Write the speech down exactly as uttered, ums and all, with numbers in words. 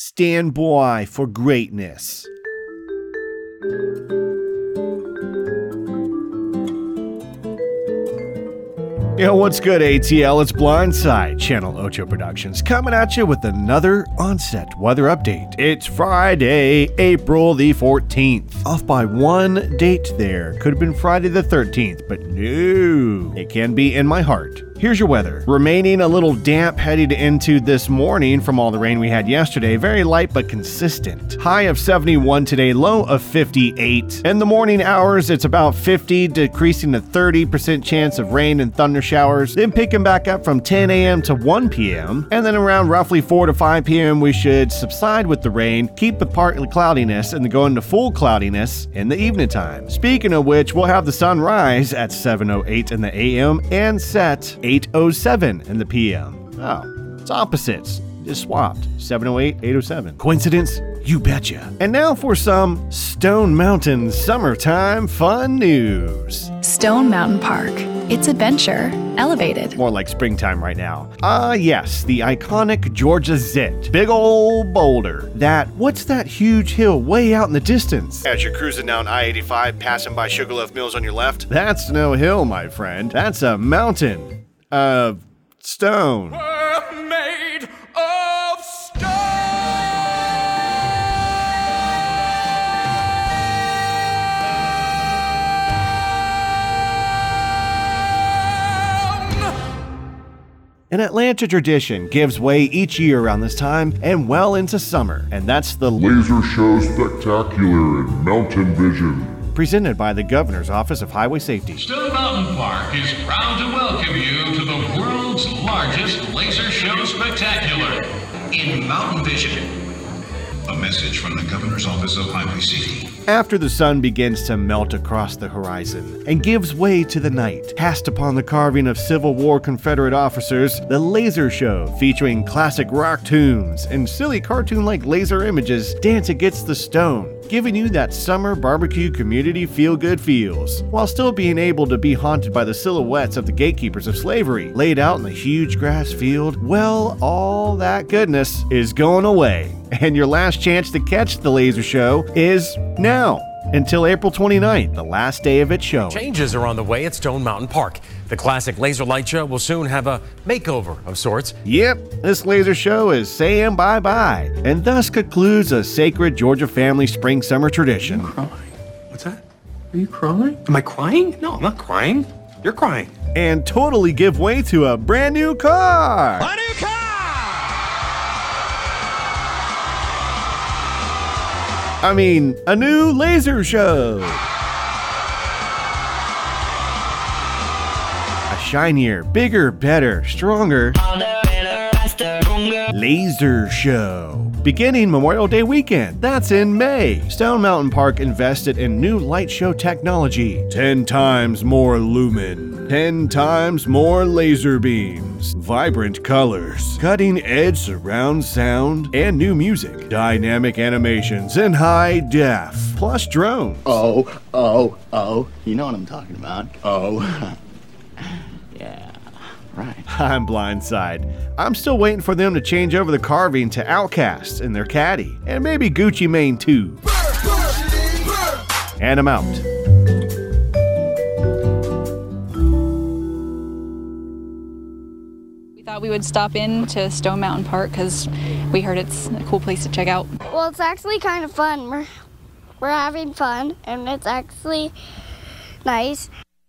Stand by for greatness. Yo, what's good, A T L? It's Blindside, Channel Ocho Productions, coming at you with another onset weather update. It's Friday, April the fourteenth. Off by one date there. Could have been Friday the thirteenth, but no. It can be in my heart. Here's your weather. Remaining a little damp headed into this morning from all the rain we had yesterday. Very light but consistent. High of seventy-one today, low of fifty-eight. In the morning hours, it's about fifty, decreasing to thirty percent chance of rain and thunder showers. Then picking back up from ten a.m. to one p.m. And then around roughly four to five p.m., we should subside with the rain, keep the partly cloudiness, and go into full cloudiness in the evening time. Speaking of which, we'll have the sun rise at seven oh eight in the a m and set eight oh seven in the p m. Oh, it's opposites. Just swapped. seven oh eight, eight oh seven. Coincidence? You betcha. And now for some Stone Mountain summertime fun news. Stone Mountain Park. It's adventure. Elevated. More like springtime right now. Ah, uh, yes, the iconic Georgia Zit. Big old boulder. That, what's that huge hill way out in the distance? As you're cruising down I eighty-five, passing by Sugarloaf Mills on your left. That's no hill, my friend. That's a mountain. Uh, stone. We're made of stone! An Atlanta tradition gives way each year around this time and well into summer, and that's the Laser Show Spectacular in Mountain Vision, presented by the Governor's Office of Highway Safety. Stone Mountain Park is proud to welcome you to the world's largest laser show spectacular in Mountain Vision. A message from the Governor's Office of Highway Safety. After the sun begins to melt across the horizon and gives way to the night, cast upon the carving of Civil War Confederate officers, the Laser Show, featuring classic rock tunes and silly cartoon-like laser images, dance against the stone, giving you that summer barbecue community feel-good feels, while still being able to be haunted by the silhouettes of the gatekeepers of slavery, laid out in the huge grass field. Well, all that goodness is going away, and your last chance to catch the Laser Show is now. Now, until April twenty-ninth, the last day of its show. Changes are on the way at Stone Mountain Park. The classic laser light show will soon have a makeover of sorts. Yep, this laser show is saying bye-bye, and thus concludes a sacred Georgia family spring-summer tradition. Are you crying? What's that? Are you crying? Am I crying? No, I'm not crying. You're crying. And totally give way to a brand new car! A new car! I mean, a new laser show. A shinier, bigger, better, stronger laser show. Beginning Memorial Day weekend, that's in May. Stone Mountain Park invested in new light show technology. Ten times more lumen. Ten times more laser beams. Vibrant colors. Cutting-edge surround sound and new music. Dynamic animations in high def. Plus drones. Oh, oh, oh. You know what I'm talking about. Oh. Yeah. Right. I'm Blindside. I'm still waiting for them to change over the carving to Outkast in their caddy. And maybe Gucci Mane too. And I'm out. We thought we would stop in to Stone Mountain Park because we heard it's a cool place to check out. Well, it's actually kind of fun. We're, we're having fun, and it's actually nice.